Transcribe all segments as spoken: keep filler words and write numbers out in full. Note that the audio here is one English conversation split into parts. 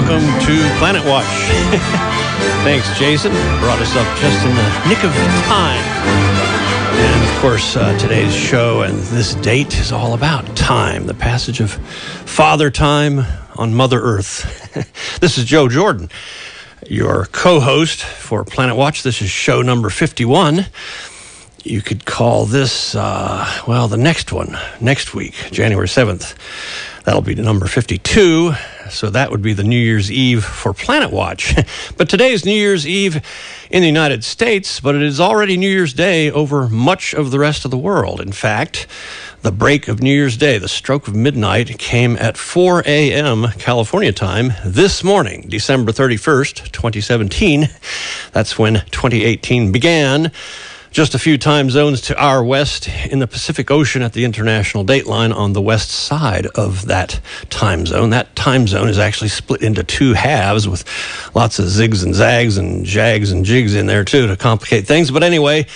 welcome to Planet Watch. Thanks, Jason. Brought us up just in the nick of time. And, of course, uh, today's show and this date is all about time, the passage of Father Time on Mother Earth. This is Joe Jordan, your co-host for Planet Watch. This is show number fifty-one. You could call this, uh, well, the next one, next week, January seventh. That'll be number fifty-two, so that would be the New Year's Eve for Planet Watch. But today is New Year's Eve in the United States, but it is already New Year's Day over much of the rest of the world. In fact, the break of New Year's Day, the stroke of midnight, came at four a.m. California time this morning, December thirty-first, twenty seventeen. That's when twenty eighteen began. Just a few time zones to our west in the Pacific Ocean at the International Dateline on the west side of that time zone. That time zone is actually split into two halves with lots of zigs and zags and jags and jigs in there, too, to complicate things. But anyway,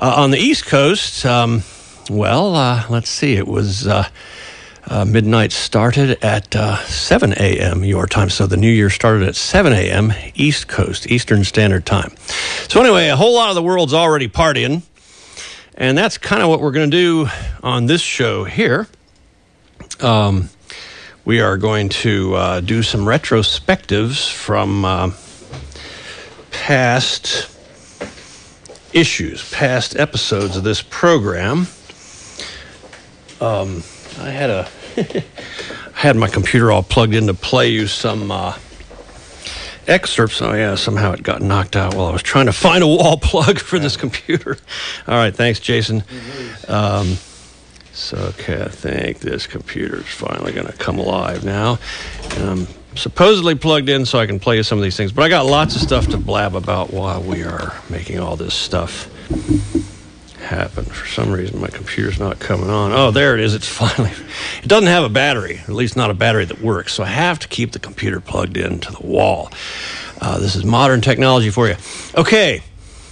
uh, on the East Coast, um, well, uh, let's see, it was... Uh, Uh, midnight started at uh, seven a.m. your time, so the new year started at seven a.m. East Coast, Eastern Standard Time. So anyway, a whole lot of the world's already partying, and that's kind of what we're going to do on this show here. Um, we are going to uh, do some retrospectives from uh, past issues, past episodes of this program. Um... I had a, I had my computer all plugged in to play you some uh, excerpts. Oh, yeah, somehow it got knocked out while I was trying to find a wall plug for this computer. All right, thanks, Jason. Um, so, okay, I think this computer's finally going to come alive now. And I'm supposedly plugged in so I can play you some of these things. But I got lots of stuff to blab about while we are making all this stuff happen. For some reason, my computer's not coming on. Oh, there it is. It's finally... It doesn't have a battery, or at least not a battery that works, so I have to keep the computer plugged into the wall. Uh, this is modern technology for you. Okay,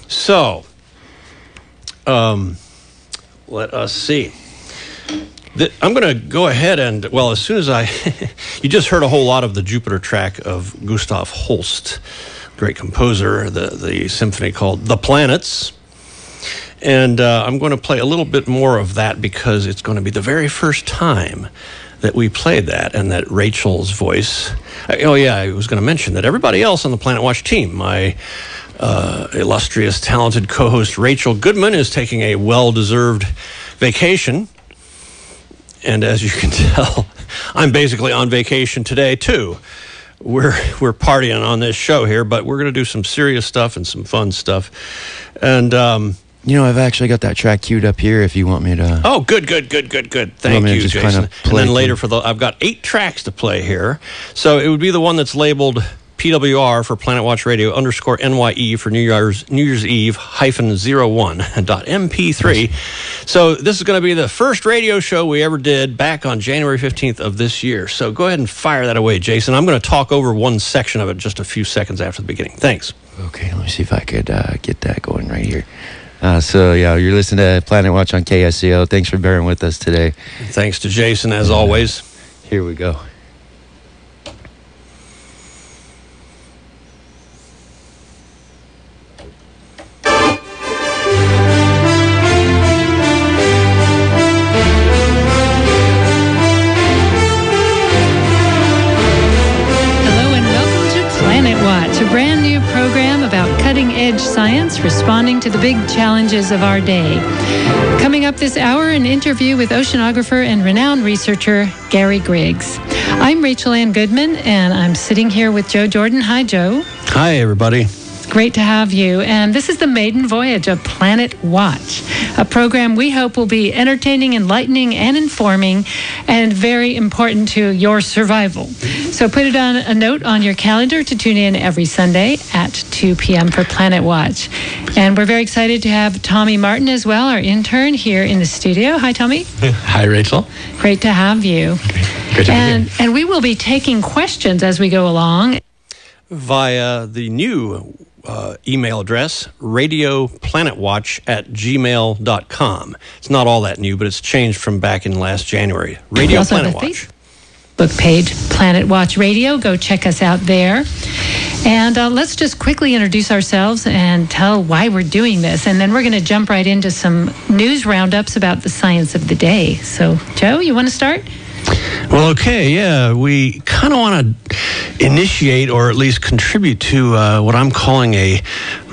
so um, let us see. The, I'm going to go ahead and... Well, as soon as I... You just heard a whole lot of the Jupiter track of Gustav Holst, great composer, the, the symphony called The Planets. And uh, I'm going to play a little bit more of that because it's going to be the very first time that we played that and that Rachel's voice. Oh, yeah, I was going to mention that everybody else on the Planet Watch team, my uh, illustrious, talented co-host Rachel Goodman is taking a well-deserved vacation. And as you can tell, I'm basically on vacation today, too. We're we're partying on this show here, but we're going to do some serious stuff and some fun stuff. And... um You know, I've actually got that track queued up here if you want me to... Oh, good, good, good, good, good. Thank you, Jason. Kind of and then later, for the I've got eight tracks to play here. So it would be the one that's labeled P W R for Planet Watch Radio underscore N Y E for New Year's New Year's Eve hyphen zero one dot M P three. Nice. So this is going to be the first radio show we ever did back on January fifteenth of this year. So go ahead and fire that away, Jason. I'm going to talk over one section of it just a few seconds after the beginning. Thanks. Okay, let me see if I could uh, get that going right here. Uh, so, yeah, you're listening to Planet Watch on K S C O. Thanks for bearing with us today. Thanks to Jason, as uh, always. Here we go. Science responding to the big challenges of our day. Coming up this hour, an interview with oceanographer and renowned researcher Gary Griggs. I'm Rachel Ann Goodman, and I'm sitting here with Joe Jordan. Hi, Joe. Hi, everybody. Great to have you. And this is the maiden voyage of Planet Watch, a program we hope will be entertaining, enlightening, and informing, and very important to your survival. So put it on a note on your calendar to tune in every Sunday at two p.m. for Planet Watch. And we're very excited to have Tommy Martin as well, our intern, here in the studio. Hi, Tommy. Hi, Rachel. Great to have you. Great to and, be here. And we will be taking questions as we go along via the new Uh, email address, radioplanetwatch at gmail dot com. It's not all that new, but it's changed from back in last January. Radio Planet Watch. Facebook page, Planet Watch Radio. Go check us out there. And uh, let's just quickly introduce ourselves and tell why we're doing this. And then we're going to jump right into some news roundups about the science of the day. So, Joe, you want to start? Well, okay, yeah. We kind of want to initiate or at least contribute to uh, what I'm calling a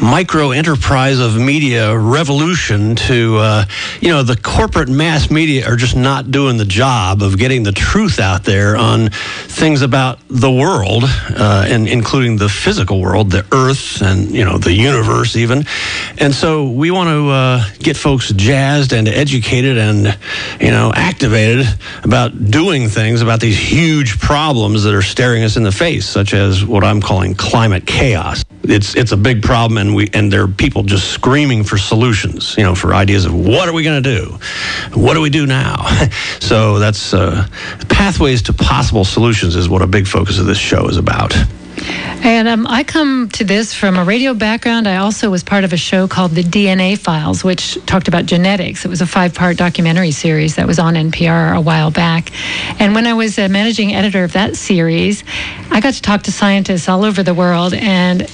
micro-enterprise of media revolution to, uh, you know, the corporate mass media are just not doing the job of getting the truth out there on things about the world, uh, and including the physical world, the Earth and, you know, the universe even. And so we want to uh, get folks jazzed and educated and, you know, activated about doing things about these huge problems that are staring us in the face, such as what I'm calling climate chaos. It's it's a big problem, and we and there are people just screaming for solutions, you know, for ideas of what are we going to do? What do we do now? So that's uh, pathways to possible solutions is what a big focus of this show is about. And um, I come to this from a radio background. I also was part of a show called The D N A Files, which talked about genetics. It was a five-part documentary series that was on N P R a while back. And when I was a managing editor of that series, I got to talk to scientists all over the world and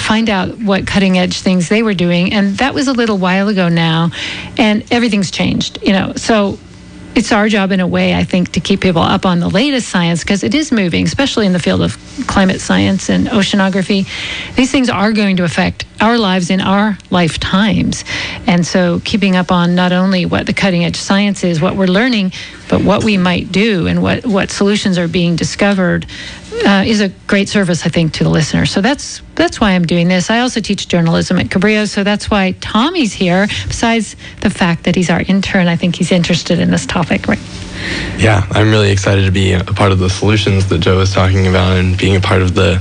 find out what cutting-edge things they were doing. And that was a little while ago now, and everything's changed, you know. So it's our job in a way, I think, to keep people up on the latest science, because it is moving, especially in the field of climate science and oceanography. These things are going to affect our lives in our lifetimes. And so keeping up on not only what the cutting edge science is, what we're learning, but what we might do and what, what solutions are being discovered uh, is a great service, I think, to the listener. So that's that's why I'm doing this. I also teach journalism at Cabrillo, so that's why Tommy's here. Besides the fact that he's our intern, I think he's interested in this topic, right? Yeah, I'm really excited to be a part of the solutions that Joe was talking about and being a part of the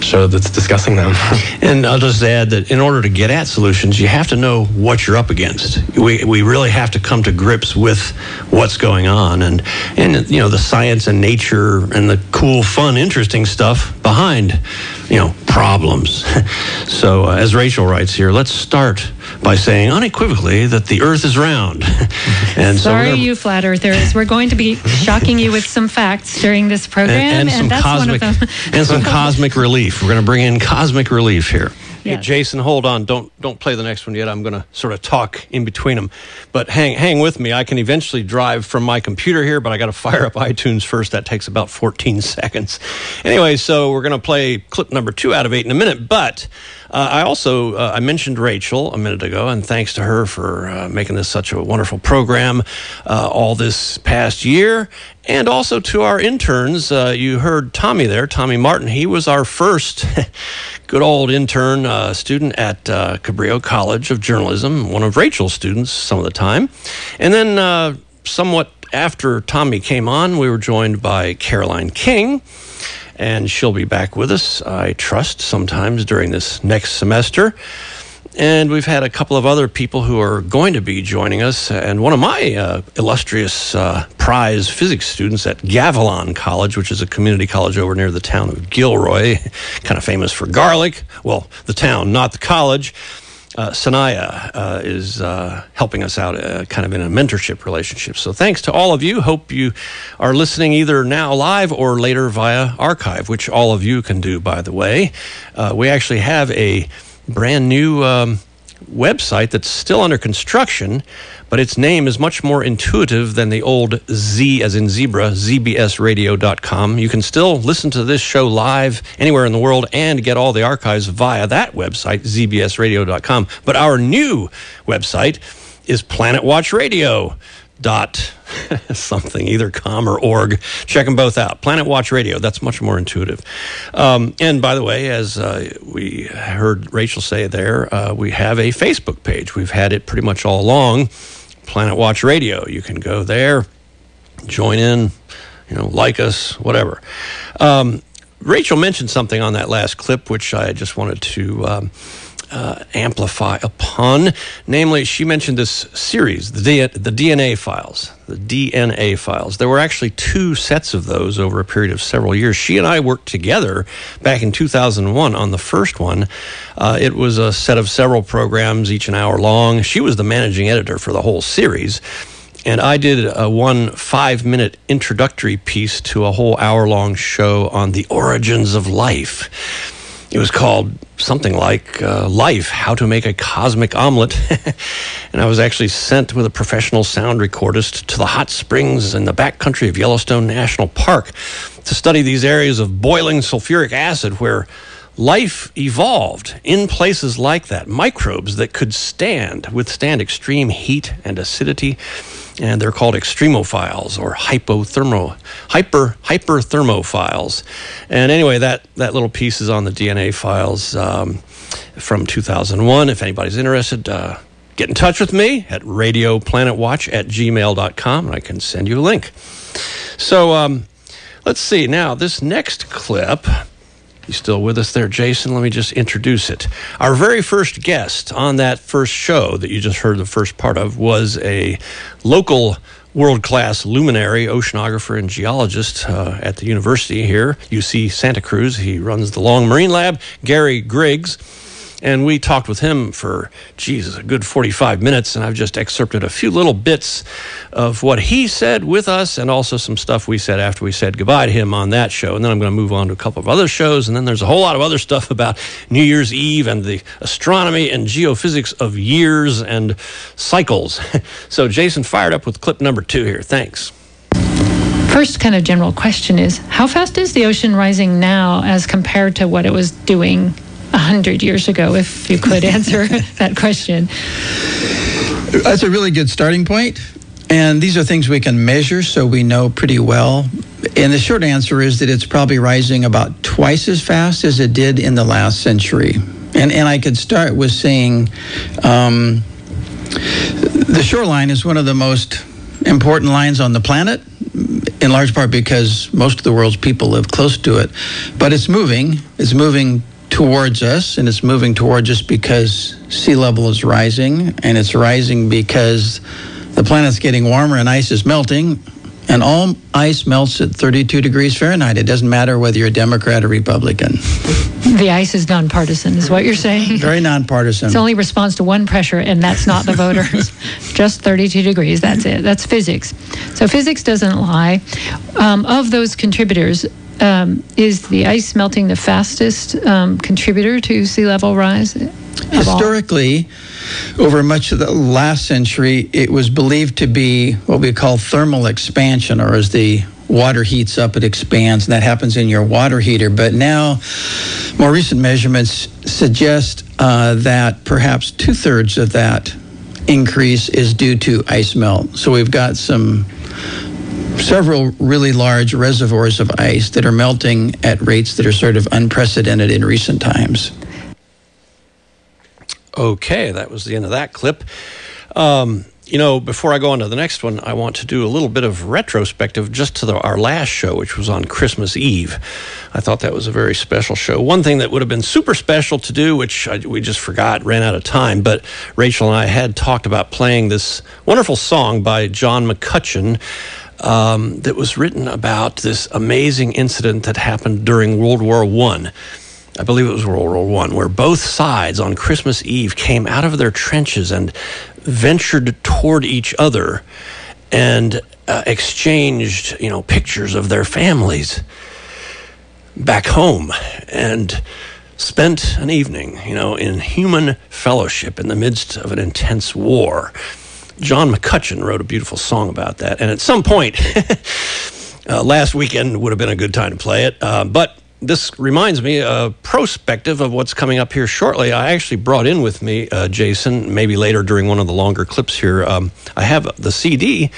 show that's discussing them. And I'll just add that in order to get at solutions, you have to know what you're up against. We we really have to come to grips with what's going on and, and you know, the science and nature and the cool, fun, interesting stuff behind, you know, problems. So uh, as Rachel writes here, let's start by saying unequivocally that the Earth is round. And sorry, so you flat earthers. We're going to be shocking you with some facts during this program, and, and, some and that's cosmic, one of them. And some cosmic relief. We're going to bring in cosmic relief here. Yes. Hey, Jason, hold on. Don't don't play the next one yet. I'm going to sort of talk in between them. But hang hang with me. I can eventually drive from my computer here, but I got to fire up iTunes first. That takes about fourteen seconds. Anyway, so we're going to play clip number two out of eight in a minute. But uh, I also uh, I mentioned Rachel a minute ago, and thanks to her for uh, making this such a wonderful program uh, all this past year. And also to our interns, uh, you heard Tommy there, Tommy Martin. He was our first good old intern uh, student at uh, Cabrillo College of Journalism, one of Rachel's students some of the time. And then uh, somewhat after Tommy came on, we were joined by Caroline King, and she'll be back with us, I trust, sometimes during this next semester. And we've had a couple of other people who are going to be joining us. And one of my uh, illustrious uh, prize physics students at Gavilan College, which is a community college over near the town of Gilroy, kind of famous for garlic. Well, the town, not the college. Uh, Sanaya uh, is uh, helping us out uh, kind of in a mentorship relationship. So thanks to all of you. Hope you are listening either now live or later via archive, which all of you can do, by the way. Uh, we actually have a brand new um, website that's still under construction, but its name is much more intuitive than the old Z as in zebra, Z B S radio dot com. You can still listen to this show live anywhere in the world and get all the archives via that website, Z B S radio dot com. But our new website is Planet Watch Radio dot something, either com or org. Check them both out. Planet Watch Radio, that's much more intuitive. Um, and by the way, as uh, we heard Rachel say there, uh, we have a Facebook page. We've had it pretty much all along, Planet Watch Radio. You can go there, join in, you know, like us, whatever. Um, Rachel mentioned something on that last clip, which I just wanted to Um, Uh, amplify upon. Namely, she mentioned this series, the D N A Files. The D N A Files. There were actually two sets of those over a period of several years. She and I worked together back in two thousand one on the first one. Uh, it was a set of several programs, each an hour long. She was the managing editor for the whole series. And I did a one five-minute introductory piece to a whole hour-long show on the origins of life. It was called something like uh, Life, How to Make a Cosmic Omelet. And I was actually sent with a professional sound recordist to the hot springs in the backcountry of Yellowstone National Park to study these areas of boiling sulfuric acid where life evolved in places like that. Microbes that could stand, withstand extreme heat and acidity. And they're called extremophiles or hypothermo, hyper hyperthermophiles. And anyway, that, that little piece is on the D N A Files um, from two thousand one. If anybody's interested, uh, get in touch with me at radio planet watch at gmail dot com, and I can send you a link. So um, let's see. Now, this next clip... You still with us there, Jason? Let me just introduce it. Our very first guest on that first show that you just heard the first part of was a local world-class luminary, oceanographer, and geologist uh, at the university here, U C Santa Cruz. He runs the Long Marine Lab, Gary Griggs. And we talked with him for, geez, a good forty-five minutes, and I've just excerpted a few little bits of what he said with us and also some stuff we said after we said goodbye to him on that show. And then I'm going to move on to a couple of other shows, and then there's a whole lot of other stuff about New Year's Eve and the astronomy and geophysics of years and cycles. So Jason fired up with clip number two here. Thanks. First kind of general question is, how fast is the ocean rising now as compared to what it was doing A hundred years ago, if you could answer that question? That's a really good starting point. And these are things we can measure, so we know pretty well. And the short answer is that it's probably rising about twice as fast as it did in the last century. And and I could start with saying um, the shoreline is one of the most important lines on the planet, in large part because most of the world's people live close to it. But it's moving. It's moving towards us, and it's moving towards us because sea level is rising, and it's rising because the planet's getting warmer and ice is melting, and all ice melts at thirty-two degrees Fahrenheit. It doesn't matter whether you're a Democrat or Republican. The ice is nonpartisan, is what you're saying? Very nonpartisan. It's only responds to one pressure, and that's not the voters. Just thirty-two degrees, that's it. That's physics. So physics doesn't lie. Um, of those contributors, Um, is the ice melting the fastest um, contributor to sea level rise? Historically, over much of the last century, it was believed to be what we call thermal expansion, or as the water heats up, it expands, and that happens in your water heater. But now, more recent measurements suggest uh, that perhaps two-thirds of that increase is due to ice melt. So we've got some... several really large reservoirs of ice that are melting at rates that are sort of unprecedented in recent times. Okay, that was the end of that clip. Um, you know, before I go on to the next one, I want to do a little bit of retrospective just to the, our last show, which was on Christmas Eve. I thought that was a very special show. One thing that would have been super special to do, which I, we just forgot, ran out of time, but Rachel and I had talked about playing this wonderful song by John McCutcheon, Um, that was written about this amazing incident that happened during World War One. I believe it was World War One, where both sides on Christmas Eve came out of their trenches and ventured toward each other and uh, exchanged, you know, pictures of their families back home and spent an evening, you know, in human fellowship in the midst of an intense war. John McCutcheon wrote a beautiful song about that. And at some point, uh, last weekend would have been a good time to play it. Uh, but this reminds me, a uh, prospective of what's coming up here shortly. I actually brought in with me, uh, Jason, maybe later during one of the longer clips here. Um, I have the C D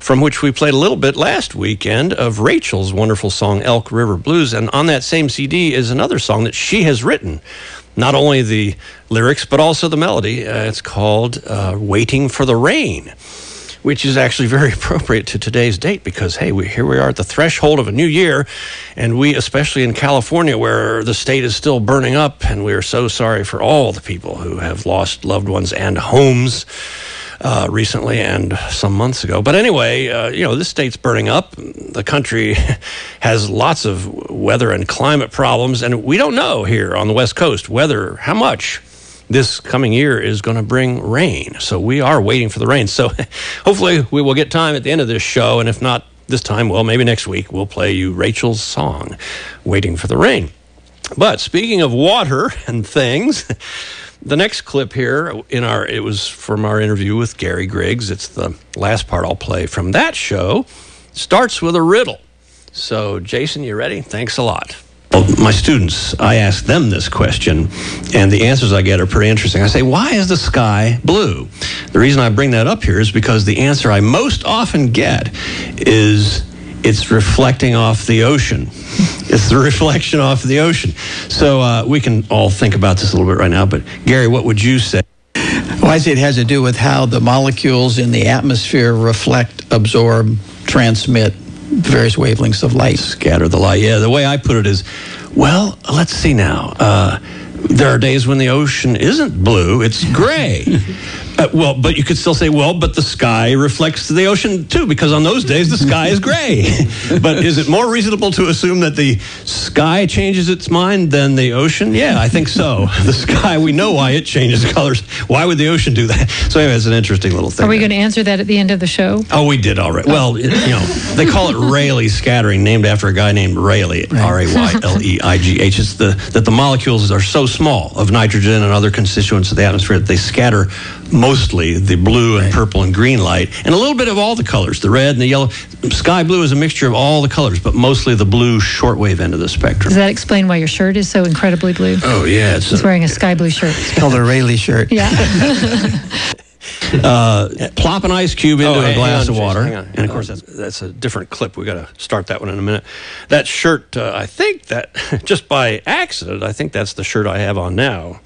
from which we played a little bit last weekend of Rachel's wonderful song, Elk River Blues. And on that same C D is another song that she has written. Not only the lyrics, but also the melody. Uh, it's called uh, Waiting for the Rain, which is actually very appropriate to today's date because, hey, we, here we are at the threshold of a new year, and we, especially in California, where the state is still burning up, and we are so sorry for all the people who have lost loved ones and homes uh, recently and some months ago. But anyway, uh, you know, this state's burning up. The country has lots of weather and climate problems, and we don't know here on the West Coast whether, how much this coming year is going to bring rain. So we are waiting for the rain. So hopefully we will get time at the end of this show. And if not this time, well, maybe next week we'll play you Rachel's song, Waiting for the Rain. But speaking of water and things, the next clip here in our it was from our interview with Gary Griggs. It's the last part I'll play from that show. Starts with a riddle. So, Jason, you ready? Thanks a lot. Well, my students, I ask them this question, and the answers I get are pretty interesting. I say, why is the sky blue? The reason I bring that up here is because the answer I most often get is it's reflecting off the ocean. It's the reflection off the ocean. So uh, we can all think about this a little bit right now, but Gary, what would you say? Well, I say it has to do with how the molecules in the atmosphere reflect, absorb, transmit various wavelengths of light. Scatter the light, yeah. The way I put it is, well, let's see now. Uh, there are days when the ocean isn't blue, it's gray. Uh, well, but you could still say, well, but the sky reflects the ocean too, because on those days the sky is gray. But is it more reasonable to assume that the sky changes its mind than the ocean? Yeah, I think so. The sky, we know why it changes colors. Why would the ocean do that? So anyway, it's an interesting little thing. Are we going to answer that at the end of the show? Oh, we did already. Right. Well, it, you know, they call it Rayleigh scattering, named after a guy named Rayleigh, right. R A Y L E I G H. It's the, that the molecules are so small of nitrogen and other constituents of the atmosphere that they scatter mostly the blue and purple and green light, and a little bit of all the colors, the red and the yellow. Sky blue is a mixture of all the colors, but mostly the blue shortwave end of the spectrum. Does that explain why your shirt is so incredibly blue? Oh, yeah. It's He's a, wearing a sky blue shirt. It's called a Rayleigh shirt. Yeah. uh, plop an ice cube into oh, a glass on, of water. Geez, and, of course, that's, that's a different clip. We've got to start that one in a minute. That shirt, uh, I think that, just by accident, I think that's the shirt I have on now.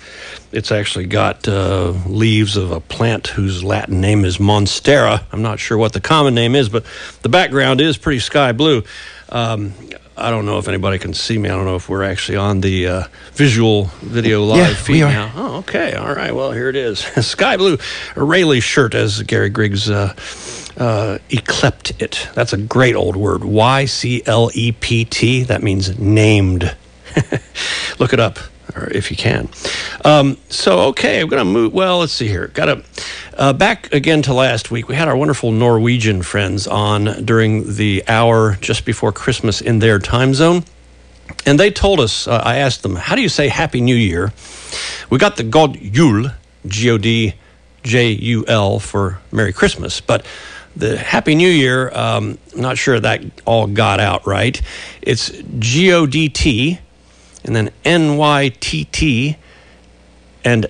It's actually got uh, leaves of a plant whose Latin name is Monstera. I'm not sure what the common name is, but the background is pretty sky blue. Um, I don't know if anybody can see me. I don't know if we're actually on the uh, visual video live yeah, feed now. Oh, okay. All right. Well, here it is. Sky blue, a Rayleigh shirt, as Gary Griggs uh, uh, yclept it. That's a great old word, Y C L E P T. That means named. Look it up. Or if you can. Um, so, okay, I'm going to move. Well, let's see here. Got to uh, back again to last week. We had our wonderful Norwegian friends on during the hour just before Christmas in their time zone. And they told us, uh, I asked them, how do you say Happy New Year? We got the God Jul, G O D J U L for Merry Christmas. But the Happy New Year, um, I'm not sure that all got out right. It's G O D T. And then N Y T T and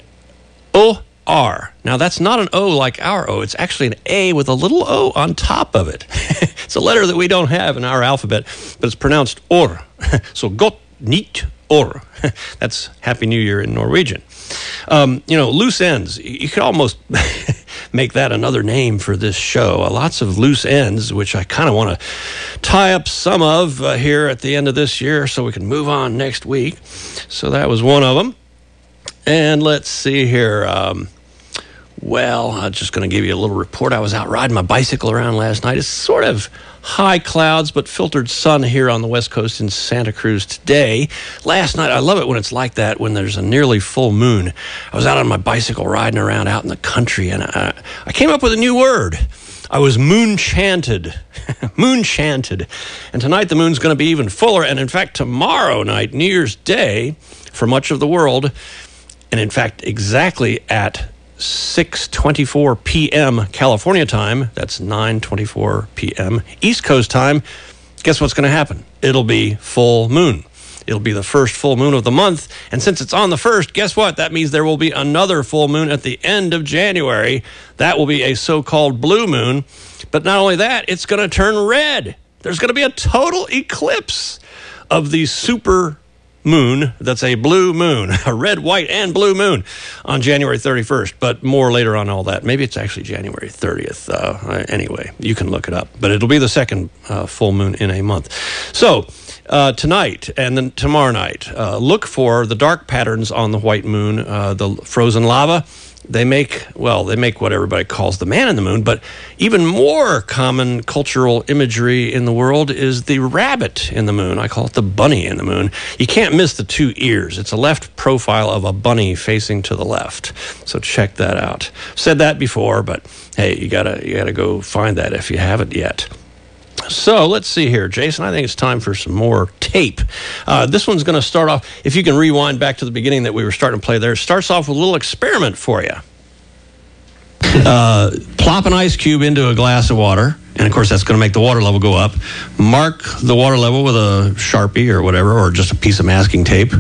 O R. Now, that's not an O like our O. It's actually an A with a little O on top of it. It's a letter that we don't have in our alphabet, but it's pronounced O R. So, Godt nytt O R. That's Happy New Year in Norwegian. Um, you know, loose ends. You could almost make that another name for this show. Uh, lots of loose ends, which I kind of want to tie up some of uh, here at the end of this year so we can move on next week. So that was one of them. And let's see here. Um, well, I'm just going to give you a little report. I was out riding my bicycle around last night. It's sort of high clouds, but filtered sun here on the West Coast in Santa Cruz today. Last night, I love it when it's like that, when there's a nearly full moon. I was out on my bicycle riding around out in the country, and I, I came up with a new word. I was moon-chanted. Moon-chanted. And tonight, the moon's going to be even fuller. And in fact, tomorrow night, New Year's Day, for much of the world, and in fact, exactly at six twenty-four p.m. California time, that's nine twenty-four p.m. East Coast time, guess what's going to happen? It'll be full moon. It'll be the first full moon of the month, and since it's on the first, guess what? That means there will be another full moon at the end of January. That will be a so-called blue moon, but not only that, it's going to turn red. There's going to be a total eclipse of the super moon. That's a blue moon, a red, white, and blue moon on January thirty-first, but more later on all that. Maybe it's actually January thirtieth. Uh, anyway, you can look it up, but it'll be the second uh, full moon in a month. So uh, tonight and then tomorrow night, uh, look for the dark patterns on the white moon, uh, the frozen lava, they make, well, they make what everybody calls the man in the moon, but even more common cultural imagery in the world is the rabbit in the moon. I call it the bunny in the moon. You can't miss the two ears. It's a left profile of a bunny facing to the left. So check that out. Said that before, but hey, you gotta, you gotta go find that if you haven't yet. So let's see here, Jason. I think it's time for some more tape. Uh, this one's going to start off, if you can rewind back to the beginning that we were starting to play there, it starts off with a little experiment for you. Uh, plop an ice cube into a glass of water, and of course that's going to make the water level go up. Mark the water level with a Sharpie or whatever, or just a piece of masking tape.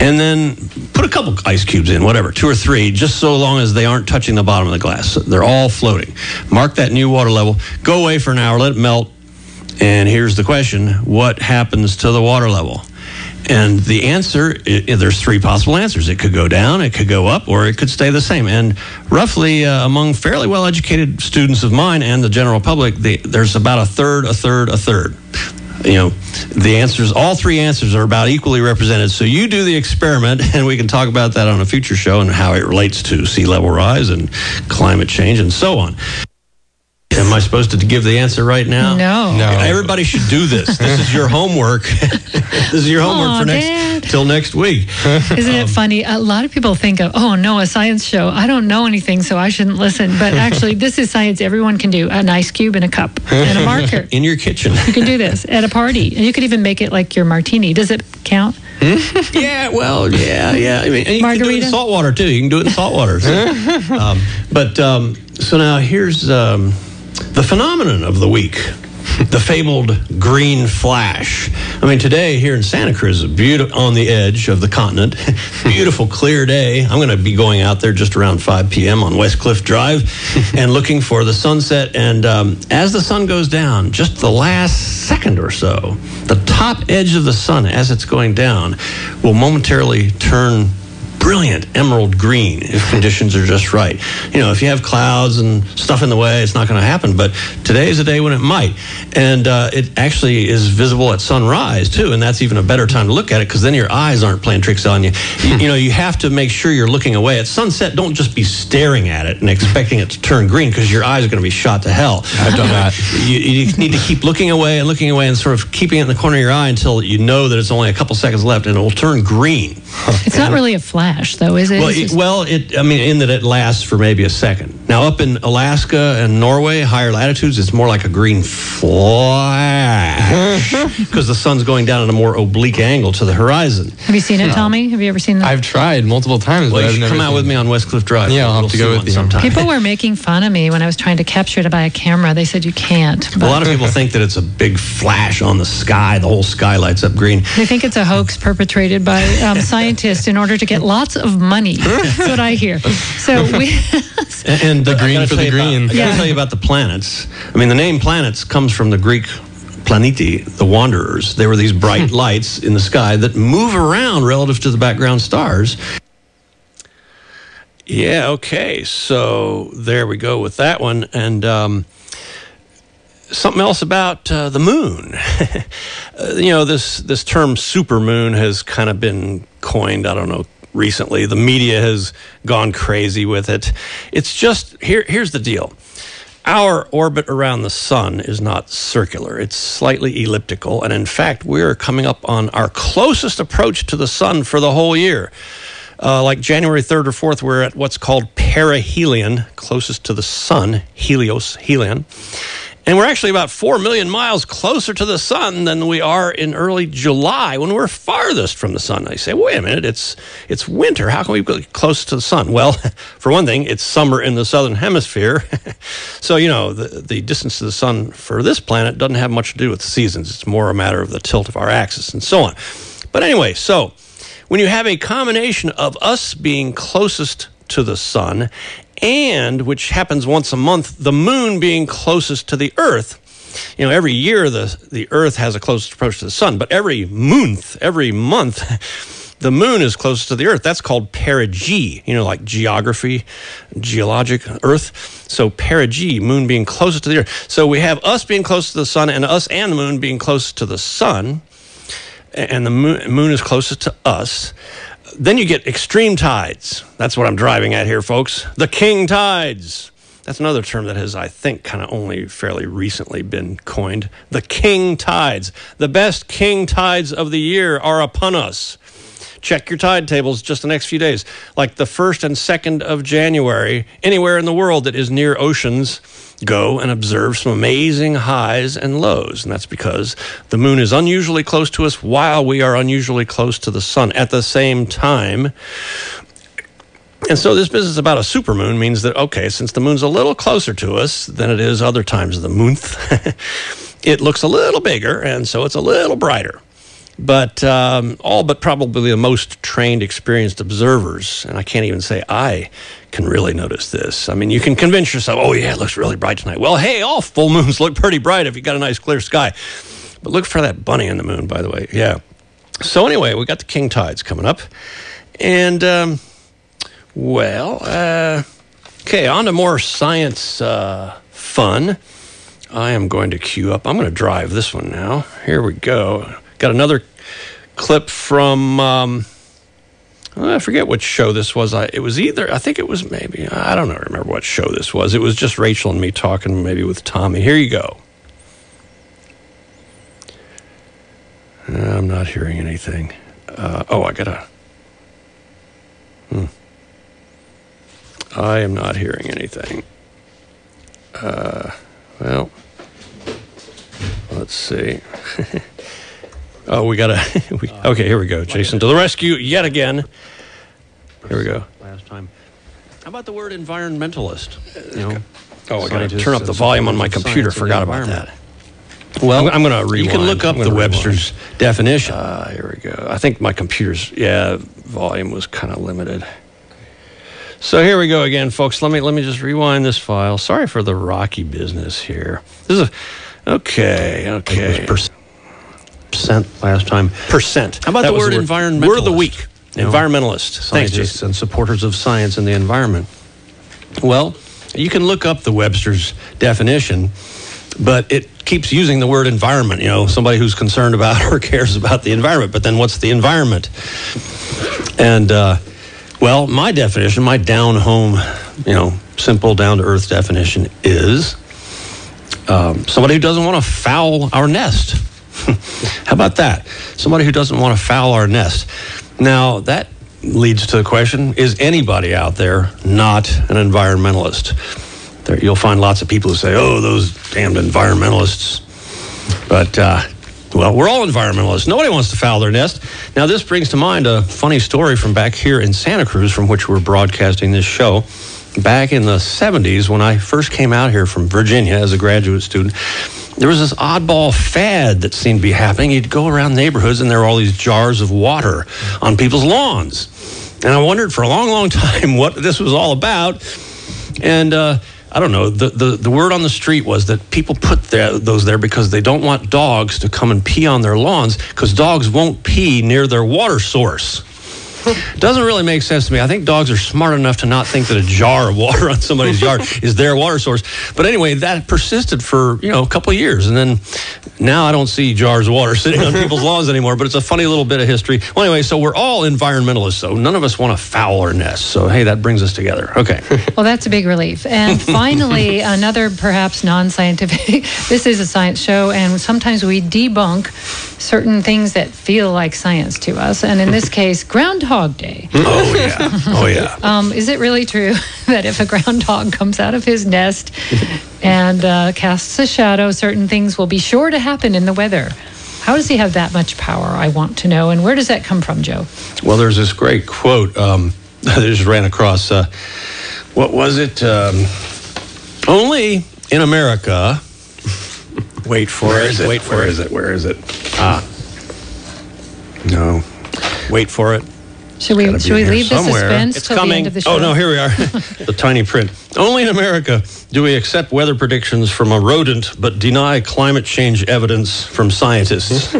And then put a couple ice cubes in, whatever, two or three, just so long as they aren't touching the bottom of the glass. They're all floating. Mark that new water level. Go away for an hour, let it melt. And here's the question, what happens to the water level? And the answer, it, there's three possible answers. It could go down, it could go up, or it could stay the same. And roughly uh, among fairly well-educated students of mine and the general public, the, there's about a third, a third, a third. You know, the answers, all three answers are about equally represented. So you do the experiment, and we can talk about that on a future show and how it relates to sea level rise and climate change and so on. Am I supposed to give the answer right now? No. No. Everybody should do this. This is your homework. This is your homework Aww, for next till next week. Isn't um, it funny? A lot of people think of, oh, no, a science show. I don't know anything, so I shouldn't listen. But actually, this is science everyone can do. An ice cube and a cup and a marker. In your kitchen. You can do this at a party. And you could even make it like your martini. Does it count? yeah, well, yeah, yeah. I mean, and you Margarita? Can do it in salt water, too. You can do it in salt water. So. um, but um, so now here's... Um, The phenomenon of the week, the fabled green flash. I mean, today here in Santa Cruz, beautiful on the edge of the continent, beautiful clear day. I'm going to be going out there just around five p.m. on West Cliff Drive and looking for the sunset. And um, as the sun goes down, just the last second or so, the top edge of the sun as it's going down will momentarily turn brilliant emerald green if conditions are just right. You know, if you have clouds and stuff in the way, it's not going to happen, but today is a day when it might. And uh, it actually is visible at sunrise, too, and that's even a better time to look at it because then your eyes aren't playing tricks on you. you. You know, you have to make sure you're looking away. At sunset, don't just be staring at it and expecting it to turn green because your eyes are going to be shot to hell. I've done that. You, you need to keep looking away and looking away and sort of keeping it in the corner of your eye until you know that it's only a couple seconds left and it will turn green. It's not really a flash. Though, is it? Well, it, well it, I mean, in that it lasts for maybe a second. Now, up in Alaska and Norway, higher latitudes, it's more like a green flash because the sun's going down at a more oblique angle to the horizon. Have you seen it, Tommy? Have you ever seen that? I've tried multiple times. Well, you should come out with me on West Cliff Drive. Yeah, I'll have to go with you sometime. People were making fun of me when I was trying to capture it by a camera. They said you can't. But a lot of people think that it's a big flash on the sky. The whole sky lights up green. They think it's a hoax perpetrated by um, scientists in order to get lost. Lots of money. That's what I hear. So we and, and the green for the green. About, I yeah. gotta tell you about the planets. I mean, the name planets comes from the Greek planeti, the wanderers. They were these bright lights in the sky that move around relative to the background stars. Yeah. Okay. So there we go with that one. And um, something else about uh, the moon. uh, you know, this this term supermoon has kind of been coined. I don't know. Recently, the media has gone crazy with it. It's just, here. here's the deal. Our orbit around the sun is not circular. It's slightly elliptical. And in fact, we're coming up on our closest approach to the sun for the whole year. Uh, like January third or fourth, we're at what's called perihelion, closest to the sun, helios, helion. And we're actually about four million miles closer to the sun than we are in early July when we're farthest from the sun. I say, wait a minute, it's it's winter. How can we get close to the sun? Well, for one thing, it's summer in the southern hemisphere. So, you know, the, the distance to the sun for this planet doesn't have much to do with the seasons. It's more a matter of the tilt of our axis and so on. But anyway, so when you have a combination of us being closest to the sun and, which happens once a month, the moon being closest to the Earth. You know, every year the, the Earth has a closest approach to the sun, but every month, every month, the moon is closest to the Earth. That's called perigee, you know, like geography, geologic Earth. So perigee, moon being closest to the Earth. So we have us being closest to the sun and us and the moon being closest to the sun, and the moon, moon is closest to us. Then you get extreme tides. That's what I'm driving at here, folks. The king tides. That's another term that has, I think, kind of only fairly recently been coined. The king tides. The best king tides of the year are upon us. Check your tide tables just the next few days. Like the first and second of January, anywhere in the world that is near oceans, go and observe some amazing highs and lows. And that's because the moon is unusually close to us while we are unusually close to the sun at the same time. And so this business about a supermoon means that, okay, since the moon's a little closer to us than it is other times of the month, it looks a little bigger, and so it's a little brighter. But um, all but probably the most trained, experienced observers, and I can't even say I can really notice this. I mean, you can convince yourself, oh, yeah, it looks really bright tonight. Well, hey, all full moons look pretty bright if you got a nice clear sky. But look for that bunny in the moon, by the way. Yeah. So anyway, we got the king tides coming up. And, um, well, uh, okay, on to more science uh, fun. I am going to queue up. I'm going to drive this one now. Here we go. Got another clip from, um, I forget what show this was. I, it was either, I think it was maybe, I don't know, remember what show this was. It was just Rachel and me talking maybe with Tommy. Here you go. I'm not hearing anything. Uh, oh, I gotta, hmm. I am not hearing anything. Uh, well, let's see. Oh, we got to... we, okay, here we go. Jason to the rescue yet again. Here we go. Last time. How about the word environmentalist? You know, oh, I got to turn up the volume on my computer. Forgot about that. Well, I'm going to rewind. You can look up the Webster's definition. Ah, uh, here we go. I think my computer's, yeah, volume was kind of limited. So here we go again, folks. Let me let me just rewind this file. Sorry for the rocky business here. This is a... Okay, okay. Percent last time. Percent. How about the word, the word environmentalist? Word of the week. You know, environmentalist. Scientists. Thanks, and supporters of science and the environment. Well, you can look up the Webster's definition, but it keeps using the word environment, you know, somebody who's concerned about or cares about the environment. But then what's the environment? And, uh, well, my definition, my down-home, you know, simple, down-to-earth definition is um, somebody who doesn't want to foul our nest. How about that? Somebody who doesn't want to foul our nest. Now, that leads to the question, is anybody out there not an environmentalist? There, you'll find lots of people who say, oh, those damned environmentalists. But, uh, well, we're all environmentalists. Nobody wants to foul their nest. Now, this brings to mind a funny story from back here in Santa Cruz, from which we're broadcasting this show. Back in the seventies, when I first came out here from Virginia as a graduate student, there was this oddball fad that seemed to be happening. You'd go around neighborhoods, and there were all these jars of water on people's lawns. And I wondered for a long, long time what this was all about. And uh, I don't know. The, the, the word on the street was that people put their, those there because they don't want dogs to come and pee on their lawns, because dogs won't pee near their water source. Doesn't really make sense to me. I think dogs are smart enough to not think that a jar of water on somebody's yard is their water source. But anyway, that persisted for, you know, a couple of years. And then now I don't see jars of water sitting on people's lawns anymore. But it's a funny little bit of history. Well, anyway, so we're all environmentalists, so none of us want to foul our nest. So, hey, that brings us together. Okay. Well, that's a big relief. And finally, another perhaps non-scientific, this is a science show, and sometimes we debunk certain things that feel like science to us. And in this case, groundhog. Groundhog Day. Oh, yeah. Oh, yeah. um, is it really true that if a groundhog comes out of his nest and uh, casts a shadow, certain things will be sure to happen in the weather? How does he have that much power, I want to know, and where does that come from, Joe? Well, there's this great quote um, that I just ran across. Uh, what was it? Um, only in America. Wait for where it. Is it? Wait for where it. Is it? Where is it? Ah. No. Wait for it. Should we, should we leave somewhere. The suspense it's till coming. The end of the show? Oh, no, here we are. The tiny print. Only in America do we accept weather predictions from a rodent but deny climate change evidence from scientists.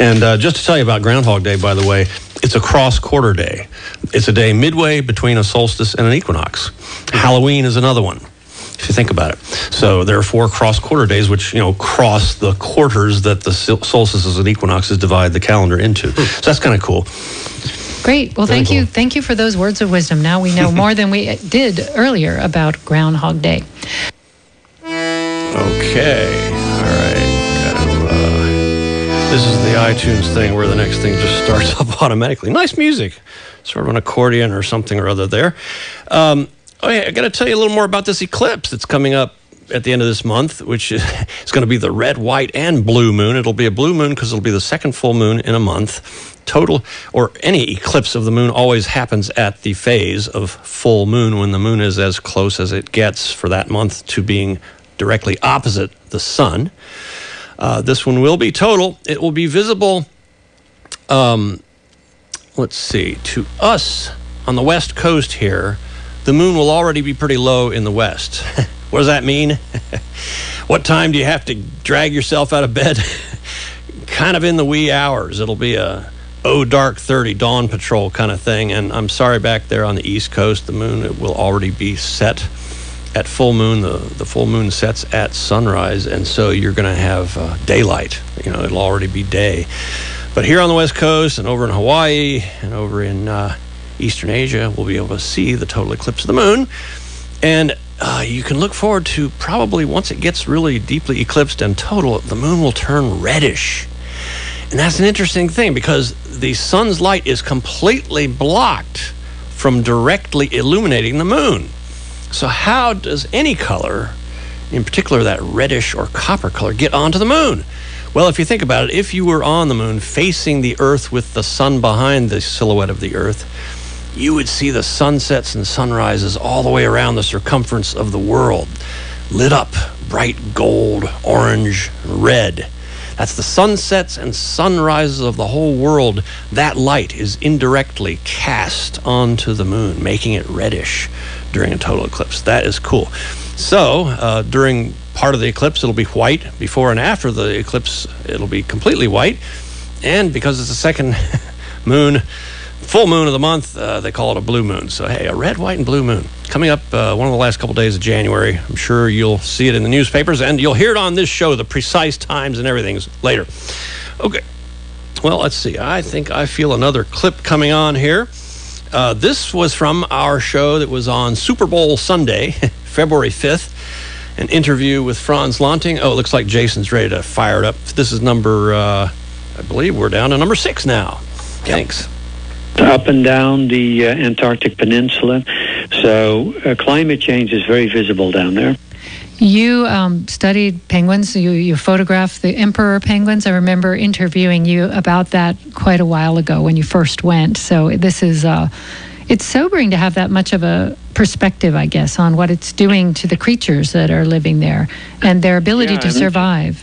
And uh, just to tell you about Groundhog Day, by the way, it's a cross-quarter day. It's a day midway between a solstice and an equinox. Halloween is another one, if you think about it. So there are four cross-quarter days, which, you know, cross the quarters that the solstices and equinoxes divide the calendar into. So that's kind of cool. Great. Well, Very thank cool. you. Thank you for those words of wisdom. Now we know more than we did earlier about Groundhog Day. Okay. All right. Kind of, uh, this is the iTunes thing where the next thing just starts up automatically. Nice music. Sort of an accordion or something or other there. Um, oh, yeah. I got to tell you a little more about this eclipse that's coming up at the end of this month, which is going to be the red, white, and blue moon. It'll be a blue moon because it'll be the second full moon in a month. Total, or any eclipse of the moon always happens at the phase of full moon, when the moon is as close as it gets for that month to being directly opposite the sun. Uh, this one will be total. It will be visible, um, let's see, to us on the west coast here. The moon will already be pretty low in the west. What does that mean? What time do you have to drag yourself out of bed? Kind of in the wee hours. It'll be a oh dark thirty dawn patrol kind of thing. And I'm sorry, back there on the East Coast, the moon it will already be set at full moon. The, the full moon sets at sunrise, and so you're going to have uh, daylight. You know, it'll already be day. But here on the West Coast and over in Hawaii and over in uh, Eastern Asia, we'll be able to see the total eclipse of the moon. And Uh, you can look forward to, probably once it gets really deeply eclipsed and total, the moon will turn reddish. And that's an interesting thing, because the sun's light is completely blocked from directly illuminating the moon. So how does any color, in particular that reddish or copper color, get onto the moon? Well, if you think about it, if you were on the moon facing the Earth with the sun behind the silhouette of the Earth, you would see the sunsets and sunrises all the way around the circumference of the world, lit up bright gold, orange, red. That's the sunsets and sunrises of the whole world. That light is indirectly cast onto the moon, making it reddish during a total eclipse. That is cool. So uh, during part of the eclipse, it'll be white. Before and after the eclipse, it'll be completely white. And because it's the second moon, full moon of the month, uh, they call it a blue moon. So, hey, a red, white, and blue moon. Coming up uh, one of the last couple days of January. I'm sure you'll see it in the newspapers, and you'll hear it on this show, the precise times and everything later. Okay. Well, let's see. I think I feel another clip coming on here. Uh, this was from our show that was on Super Bowl Sunday, February fifth, an interview with Franz Lanting. Oh, it looks like Jason's ready to fire it up. This is number, uh, I believe we're down to number six now. Thanks. Up and down the uh, Antarctic Peninsula. So uh, climate change is very visible down there. You um, studied penguins. You, you photographed the emperor penguins. I remember interviewing you about that quite a while ago when you first went. So this is, uh, it's sobering to have that much of a perspective, I guess, on what it's doing to the creatures that are living there and their ability yeah, to survive.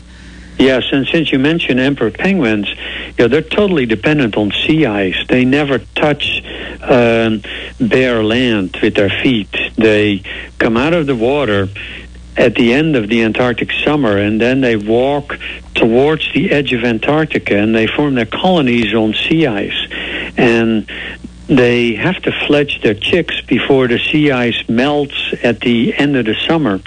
Yes, and since you mentioned emperor penguins, you know, they're totally dependent on sea ice. They never touch um, bare land with their feet. They come out of the water at the end of the Antarctic summer, and then they walk towards the edge of Antarctica, and they form their colonies on sea ice. And they have to fledge their chicks before the sea ice melts at the end of the summer.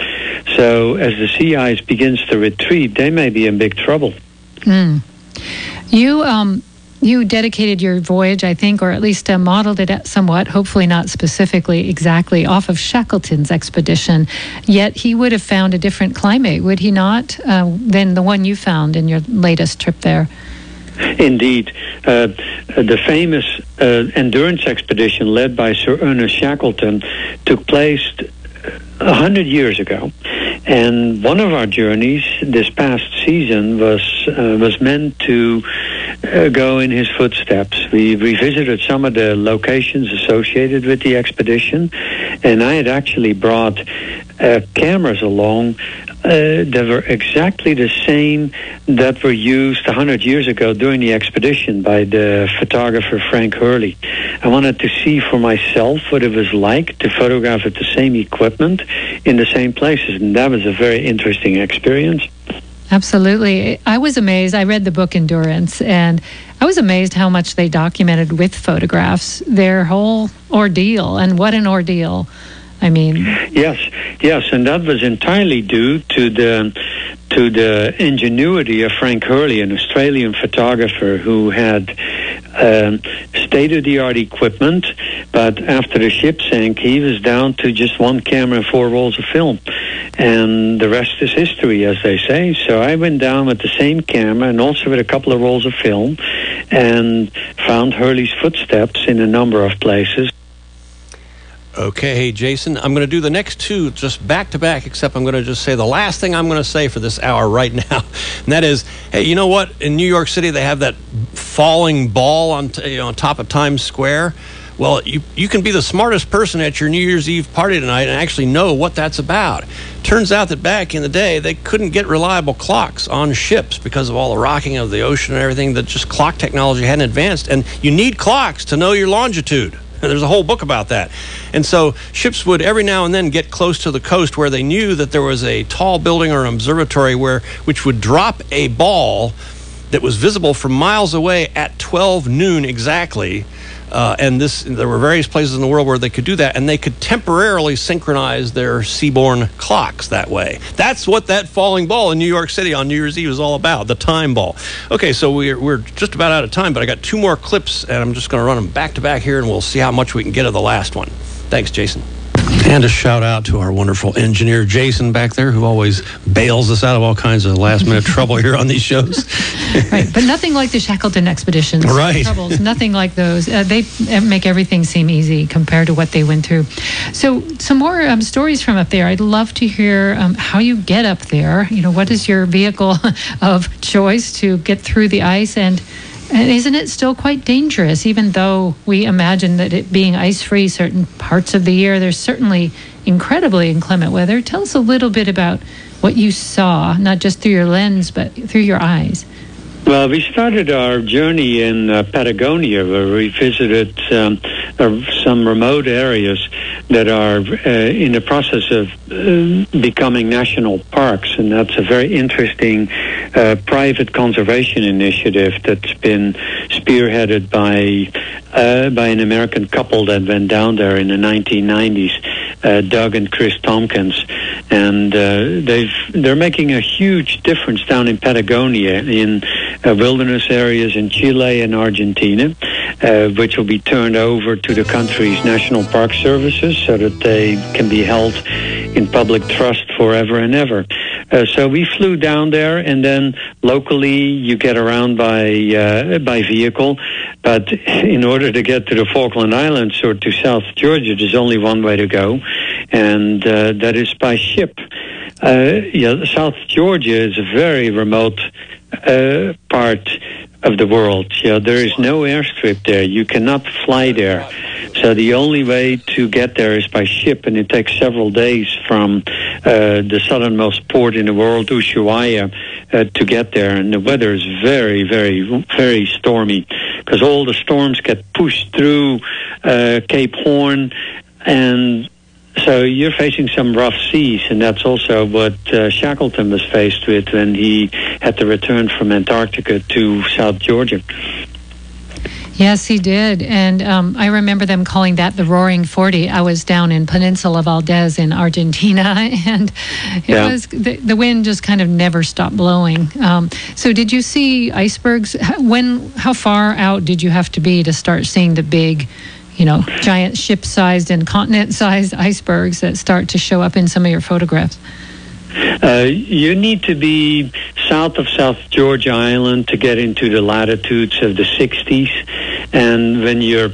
So as the sea ice begins to retreat, they may be in big trouble. Mm. You um, you dedicated your voyage, I think, or at least uh, modeled it somewhat, hopefully not specifically exactly, off of Shackleton's expedition. Yet he would have found a different climate, would he not, uh, than the one you found in your latest trip there? Indeed. Uh, the famous uh, Endurance expedition led by Sir Ernest Shackleton took place a hundred years ago, and one of our journeys this past season was uh, was meant to uh, go in his footsteps. We revisited some of the locations associated with the expedition, and I had actually brought uh, cameras along Uh, that were exactly the same that were used one hundred years ago during the expedition by the photographer Frank Hurley. I wanted to see for myself what it was like to photograph with the same equipment in the same places, and that was a very interesting experience. Absolutely. I was amazed. I read the book Endurance, and I was amazed how much they documented with photographs their whole ordeal, and what an ordeal I mean, yes, yes, and that was entirely due to the to the ingenuity of Frank Hurley, an Australian photographer who had um, state-of-the-art equipment. But after the ship sank, he was down to just one camera and four rolls of film, and the rest is history, as they say. So I went down with the same camera and also with a couple of rolls of film, and found Hurley's footsteps in a number of places. Okay, hey, Jason, I'm going to do the next two just back-to-back, except I'm going to just say the last thing I'm going to say for this hour right now, and that is, hey, you know what? In New York City, they have that falling ball on, t on top of Times Square. Well, you, you can be the smartest person at your New Year's Eve party tonight and actually know what that's about. Turns out that back in the day, they couldn't get reliable clocks on ships because of all the rocking of the ocean and everything, that just clock technology hadn't advanced, and you need clocks to know your longitude. There's a whole book about that. And so ships would every now and then get close to the coast where they knew that there was a tall building or an observatory where which would drop a ball that was visible from miles away at twelve noon exactly. Uh, and this, there were various places in the world where they could do that, and they could temporarily synchronize their seaborne clocks that way. That's what that falling ball in New York City on New Year's Eve was all about, the time ball. Okay, so we're, we're just about out of time, but I got two more clips, and I'm just going to run them back to back here, and we'll see how much we can get of the last one. Thanks, Jason. And a shout out to our wonderful engineer, Jason, back there, who always bails us out of all kinds of last-minute trouble here on these shows. Right, but nothing like the Shackleton expeditions. Right. Troubles, nothing like those. Uh, they make everything seem easy compared to what they went through. So some more um, stories from up there. I'd love to hear um, how you get up there. You know, what is your vehicle of choice to get through the ice? And And isn't it still quite dangerous, even though we imagine that it being ice-free certain parts of the year? There's certainly incredibly inclement weather. Tell us a little bit about what you saw, not just through your lens, but through your eyes. Well, we started our journey in uh, Patagonia, where we visited um, some remote areas that are uh, in the process of uh, becoming national parks, and that's a very interesting uh, private conservation initiative that's been spearheaded by uh, by an American couple that went down there in the nineteen nineties, uh, Doug and Chris Tompkins, and uh, they've they're making a huge difference down in Patagonia, in Uh, wilderness areas in Chile and Argentina, uh, which will be turned over to the country's national park services so that they can be held in public trust forever and ever. Uh, so we flew down there, and then locally you get around by uh, by vehicle. But in order to get to the Falkland Islands or to South Georgia, there's only one way to go, and uh, that is by ship. Uh, yeah, South Georgia is a very remote Uh, part of the world. Yeah, there is no airstrip there. You cannot fly there. So the only way to get there is by ship, and it takes several days from uh, the southernmost port in the world, Ushuaia, uh, to get there. And the weather is very, very, very stormy because all the storms get pushed through uh, Cape Horn, and so you're facing some rough seas, and that's also what uh, Shackleton was faced with when he had to return from Antarctica to South Georgia. Yes, he did. And um, I remember them calling that the Roaring Forty. I was down in Peninsula Valdez in Argentina, and it yeah. was the, the wind just kind of never stopped blowing. Um, so did you see icebergs? When, how far out did you have to be to start seeing the big, you know, giant ship-sized and continent-sized icebergs that start to show up in some of your photographs? Uh, you need to be south of South Georgia Island to get into the latitudes of the sixties, and when you're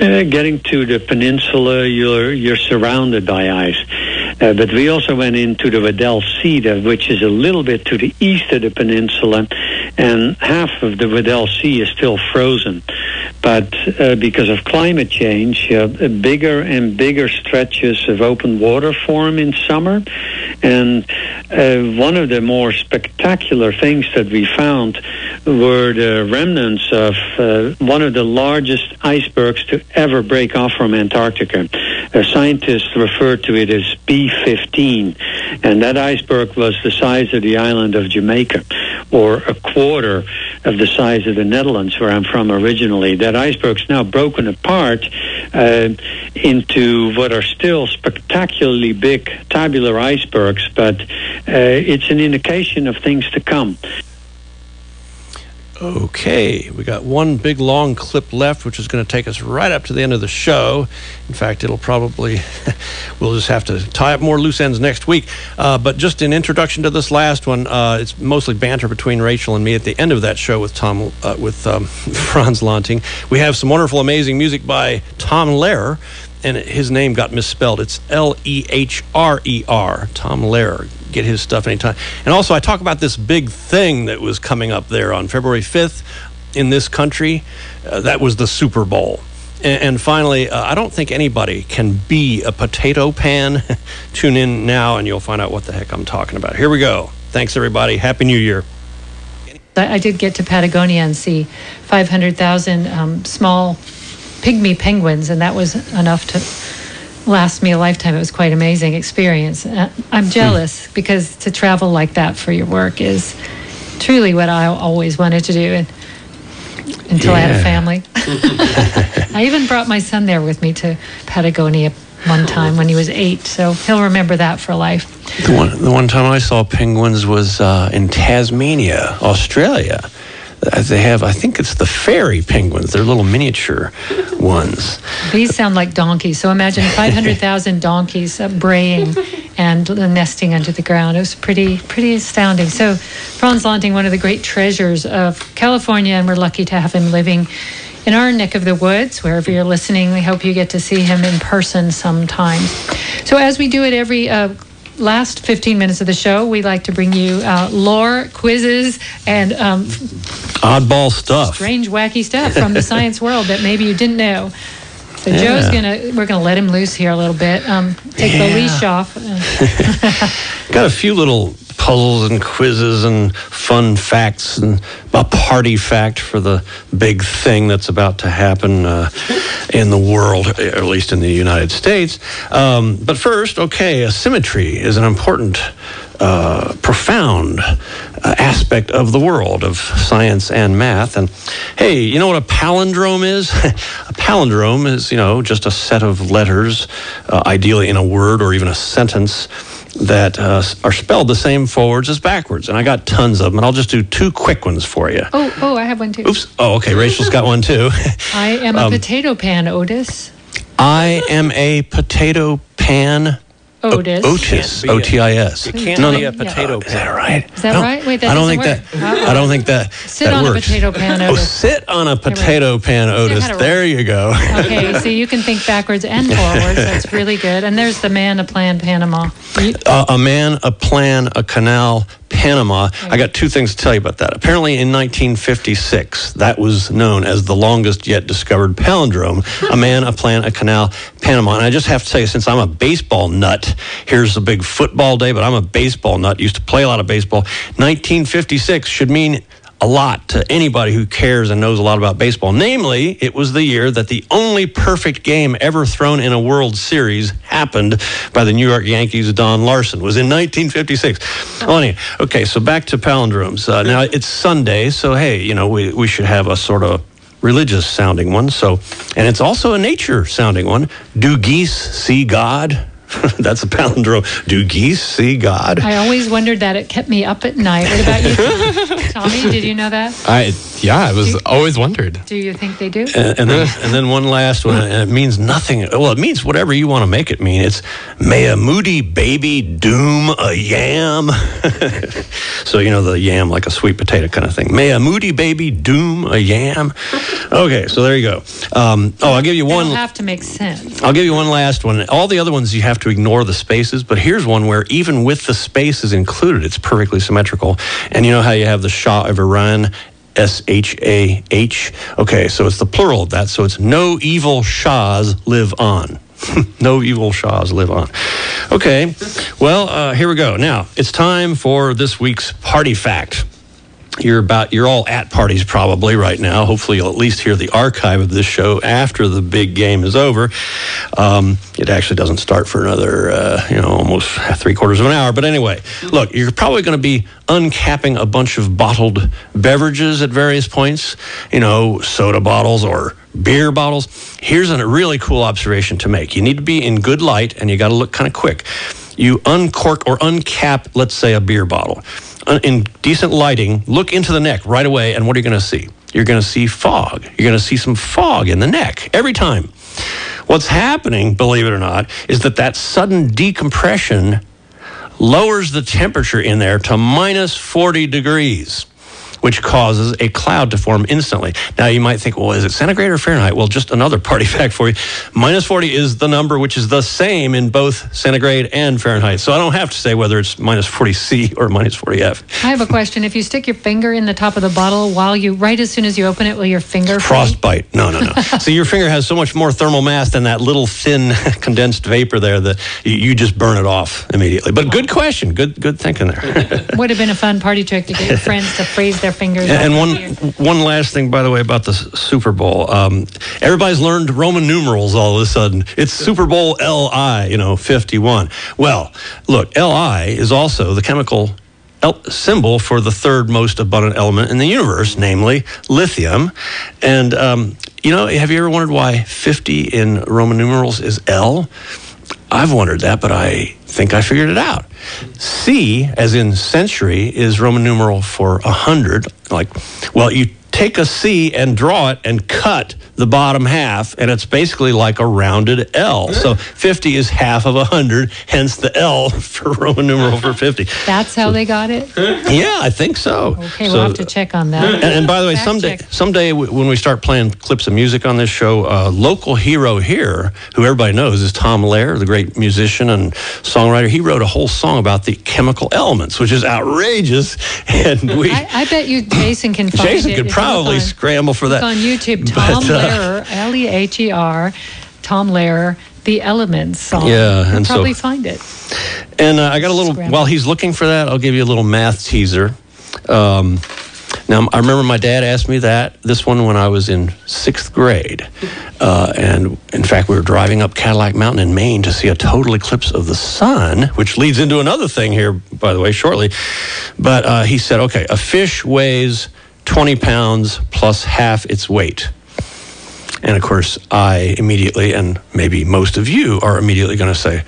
uh, getting to the peninsula, you're you're surrounded by ice. Uh, but we also went into the Weddell Sea, which is a little bit to the east of the peninsula, and half of the Weddell Sea is still frozen. But uh, because of climate change, uh, bigger and bigger stretches of open water form in summer. And uh, one of the more spectacular things that we found were the remnants of uh, one of the largest icebergs to ever break off from Antarctica. Uh, scientists refer to it as B fifteen, and that iceberg was the size of the island of Jamaica, or a quarter of the size of the Netherlands, where I'm from originally. That iceberg's now broken apart uh, into what are still spectacularly big tabular icebergs, but uh, it's an indication of things to come. Okay, we got one big long clip left, which is going to take us right up to the end of the show. In fact, it'll probably, we'll just have to tie up more loose ends next week. Uh, but just in introduction to this last one, uh, it's mostly banter between Rachel and me at the end of that show with Tom, uh, with um, Franz Lanting. We have some wonderful, amazing music by Tom Lehrer, and his name got misspelled. It's L E H R E R, Tom Lehrer. Get his stuff anytime. And also, I talk about this big thing that was coming up there on February fifth in this country. Uh, that was the Super Bowl. And, and finally, uh, I don't think anybody can be a potato pan. Tune in now, and you'll find out what the heck I'm talking about. Here we go. Thanks, everybody. Happy New Year. I did get to Patagonia and see five hundred thousand um, small pygmy penguins, and that was enough to last me a lifetime. It was quite an amazing experience. I'm jealous because to travel like that for your work is truly what I always wanted to do, and until yeah. I had a family. I even brought my son there with me to Patagonia one time when he was eight, so he'll remember that for life. The one, the one time I saw penguins was uh, in Tasmania, Australia. They have, I think it's the fairy penguins. They're little miniature ones. These sound like donkeys. So imagine five hundred thousand donkeys uh, braying and nesting under the ground. It was pretty, pretty astounding. So Franz Lanting, one of the great treasures of California, and we're lucky to have him living in our neck of the woods. Wherever you're listening, we hope you get to see him in person sometime. So as we do at every uh, last fifteen minutes of the show, we like to bring you uh, lore, quizzes, and um, oddball stuff, strange, wacky stuff from the science world that maybe you didn't know. So yeah. Joe's gonna, we're gonna let him loose here a little bit. Um, take yeah. the leash off. Got a few little puzzles and quizzes and fun facts and a party fact for the big thing that's about to happen uh, in the world, or at least in the United States. Um, but first, okay, asymmetry is an important, uh, profound uh, aspect of the world of science and math. And hey, you know what a palindrome is? A palindrome is, you know, just a set of letters, uh, ideally in a word or even a sentence, that uh, are spelled the same forwards as backwards. And I got tons of them, and I'll just do two quick ones for you. Oh, oh, I have one too. Oops. Oh, okay, Rachel's got one too. I am um, a potato pan, Otis. I am a potato pan, Otis. O- Otis, O T I S. It can't no, be a potato yeah. pan. Is that right? Is that right? Wait, that I don't think work. that. I don't think that. Sit that on works. a potato pan, Otis. Oh, sit on a potato pan, Otis. There you go. Okay, so you can think backwards and forwards. That's really good. And there's the man, a plan, Panama. You- uh, a man, a plan, a canal, Panama. I got two things to tell you about that. Apparently in nineteen fifty-six, that was known as the longest yet discovered palindrome. A man, a plan, a canal, Panama. And I just have to say, since I'm a baseball nut, here's a big football day, but I'm a baseball nut, used to play a lot of baseball. nineteen fifty-six should mean a lot to anybody who cares and knows a lot about baseball. Namely, it was the year that the only perfect game ever thrown in a World Series happened by the New York Yankees' Don Larson. It was in nineteen fifty-six. Oh. Anyway, okay, so back to palindromes. Uh, now, it's Sunday, so hey, you know, we, we should have a sort of religious-sounding one. So, and it's also a nature-sounding one. Do geese see God? That's a palindrome. Do geese see God? I always wondered that. It kept me up at night. What about you, Tommy? Did you know that? I yeah, I was do, always wondered. Do you think they do? And, and then and then one last one. And it means nothing. Well, it means whatever you want to make it mean. It's may a moody baby doom a yam. So you know the yam, like a sweet potato kind of thing. May a moody baby doom a yam. Okay, so there you go. Um, oh, I'll give you one. It'll have to make sense. I'll give you one last one. All the other ones you have to ignore the spaces, but here's one where even with the spaces included, it's perfectly symmetrical. And you know how you have the Shah of Iran, S H A H? Okay, so it's the plural of that, so it's no evil Shahs live on. No evil Shahs live on. Okay, well, uh, here we go. Now, it's time for this week's party fact. You're about you're all at parties probably right now. Hopefully you'll at least hear the archive of this show after the big game is over. Um, it actually doesn't start for another, uh, you know, almost three quarters of an hour. But anyway, look, you're probably going to be uncapping a bunch of bottled beverages at various points, you know, soda bottles or beer bottles. Here's a really cool observation to make. You need to be in good light, and you got to look kind of quick. You uncork or uncap, let's say, a beer bottle. In decent lighting, look into the neck right away, and what are you going to see? You're going to see fog. You're going to see some fog in the neck every time. What's happening, believe it or not, is that that sudden decompression lowers the temperature in there to minus forty degrees, which causes a cloud to form instantly. Now, you might think, well, is it centigrade or Fahrenheit? Well, just another party fact for you. minus forty is the number which is the same in both centigrade and Fahrenheit. So I don't have to say whether it's minus forty C or minus forty F. I have a question. If you stick your finger in the top of the bottle while you, right as soon as you open it, will your finger... Frostbite. No, no, no. So your finger has so much more thermal mass than that little thin condensed vapor there that you just burn it off immediately. But good question. Good, good thinking there. Would have been a fun party trick to get your friends to freeze their fingers. And one one last thing, by the way, about the Super Bowl. Um, everybody's learned Roman numerals all of a sudden. It's Super Bowl L I, you know, fifty-one. Well, look, L I is also the chemical symbol for the third most abundant element in the universe, namely lithium. And, um, you know, have you ever wondered why fifty in Roman numerals is L? I've wondered that, but I think I figured it out. C, as in century, is Roman numeral for one hundred. Like, well, you take a C and draw it and cut the bottom half, and it's basically like a rounded L. So fifty is half of one hundred, hence the L for Roman numeral for fifty. That's how so, they got it? Yeah, I think so. Okay, so, we'll have to check on that. And, and by the way, someday, someday when we start playing clips of music on this show, a uh, local hero here, who everybody knows, is Tom Lehrer, the great musician and songwriter. He wrote a whole song about the chemical elements, which is outrageous. And we, I, I bet you Jason can find Jason it. Jason could probably on, scramble for that. It's on YouTube, Tom but, uh, Lehrer, L E H E R, Tom Lehrer, The Elements song. Yeah, You'll and probably so, find it. And uh, I got a little, Scramble. While he's looking for that, I'll give you a little math teaser. Um, now, I remember my dad asked me that, this one, when I was in sixth grade. Uh, and in fact, we were driving up Cadillac Mountain in Maine to see a total eclipse of the sun, which leads into another thing here, by the way, shortly. But uh, he said, okay, a fish weighs twenty pounds plus half its weight. And, of course, I immediately, and maybe most of you, are immediately going to say,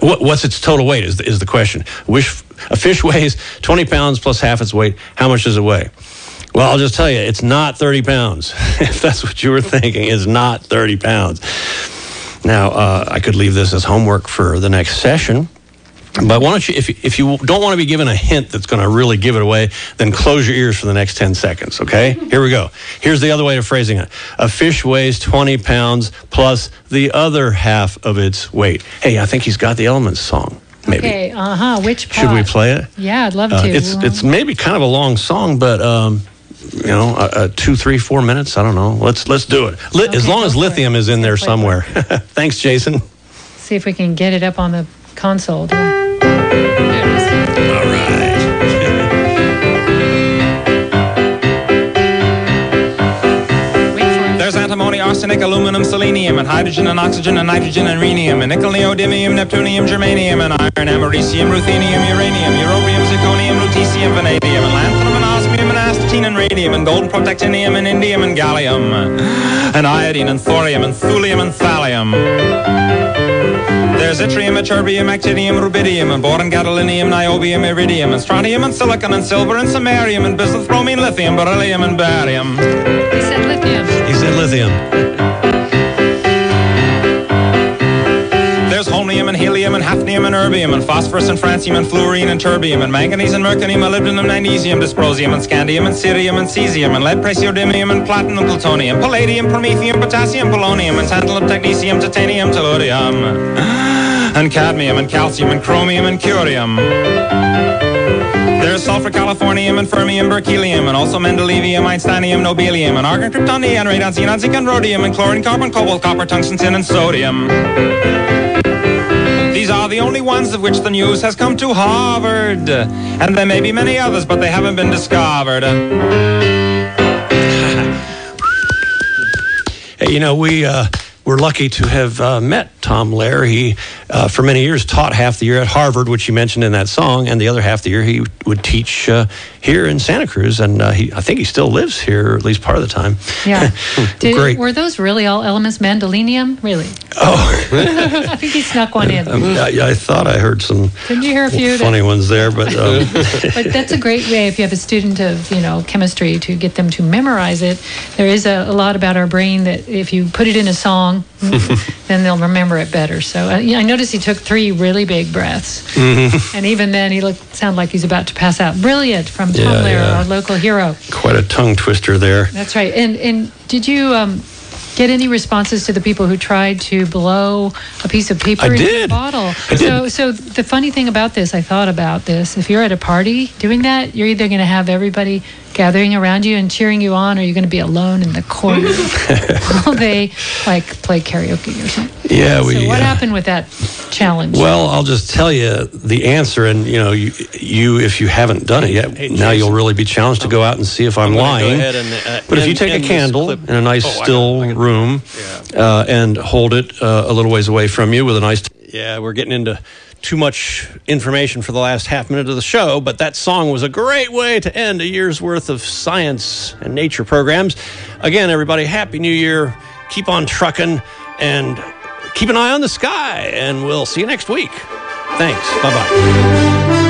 what, what's its total weight is the, is the question. Which, a fish weighs twenty pounds plus half its weight. How much does it weigh? Well, I'll just tell you, it's not thirty pounds. If that's what you were thinking, it's not thirty pounds. Now, uh, I could leave this as homework for the next session. But why don't you, if you, if you don't want to be given a hint that's going to really give it away, then close your ears for the next ten seconds, okay? Here we go. Here's the other way of phrasing it. A fish weighs twenty pounds plus the other half of its weight. Hey, I think he's got the Elements song, maybe. Okay, uh-huh, which part? Should we play it? Yeah, I'd love to. Uh, it's, it's maybe kind of a long song, but, um, you know, uh, uh, two, three, four minutes, I don't know. Let's, let's do it. Li- okay, as long as lithium is in there somewhere. Thanks, Jason. See if we can get it up on the console. All right. There's antimony, arsenic, aluminum, selenium, and hydrogen, and oxygen, and nitrogen, and rhenium, and nickel, neodymium, neptunium, germanium, and iron, americium, ruthenium, uranium, europium, zirconium, lutetium, vanadium, and lanthanum, and osmium, and astatine, and radium, and gold, and protactinium, and indium, and gallium, and iodine, and thorium, and thulium, and thallium. There's yttrium, ytterbium, actinium, rubidium, and boron, gadolinium, niobium, iridium, and strontium, and silicon, and silver, and samarium, and bismuth, bromine, lithium, beryllium, and barium. He said lithium. He said lithium. There's holmium, and helium, and hafnium, and erbium, and phosphorus, and francium, and fluorine, and terbium, and manganese, and merconium, and molybdenum, magnesium, dysprosium, and scandium, and cerium, and cesium, and lead, praseodymium, and platinum, plutonium, palladium, promethium, potassium, polonium, and tantalum, technetium, titanium, tellurium. And cadmium, and calcium, and chromium, and curium. There's sulfur, californium, and fermium, berkelium, and also mendelevium, einsteinium, nobelium, and argon, krypton, neon, radon, xenon, zinc, and rhodium, and chlorine, carbon, cobalt, copper, tungsten, tin, and sodium. These These are the only ones of which the news has come to Harvard. And there may be many others, but they haven't been discovered. Hey, you know, we... Uh We're lucky to have uh, met Tom Lehrer. He, uh, for many years, taught half the year at Harvard, which he mentioned in that song, and the other half of the year he would teach uh, here in Santa Cruz. And uh, he, I think he still lives here, at least part of the time. Yeah. Did, Great. Were those really all elements? Mandolinium? Really? Oh. I think he snuck one in. I, I, I thought I heard some Didn't you hear a few funny that... ones there. But um... but that's a great way, if you have a student of, you know, chemistry, to get them to memorize it. There is a, a lot about our brain that if you put it in a song, then they'll remember it better. So uh, I noticed he took three really big breaths, mm-hmm. and even then he looked sounded like he's about to pass out. Brilliant from Tom yeah, Lehrer, yeah. our local hero. Quite a tongue twister there. That's right. And and did you um, get any responses to the people who tried to blow a piece of paper I into did. a bottle? I so did. So the funny thing about this, I thought about this. If you're at a party doing that, you're either going to have everybody gathering around you and cheering you on, or you're going to be alone in the corner while they like play karaoke or something. Yeah, so we. So what uh, happened with that challenge? Well, I'll just tell you the answer, and you know, you, you if you haven't done it yet, hey, now you'll really be challenged to go out and see if I'm, I'm lying. Go ahead and, uh, but if you take a candle in a nice oh, still I can, I can, room yeah. uh, and hold it uh, a little ways away from you with a nice. T- yeah, we're getting into. Too much information for the last half minute of the show, but that song was a great way to end a year's worth of science and nature programs. Again, everybody, Happy New Year. Keep on trucking and keep an eye on the sky, and we'll see you next week. Thanks. Bye-bye.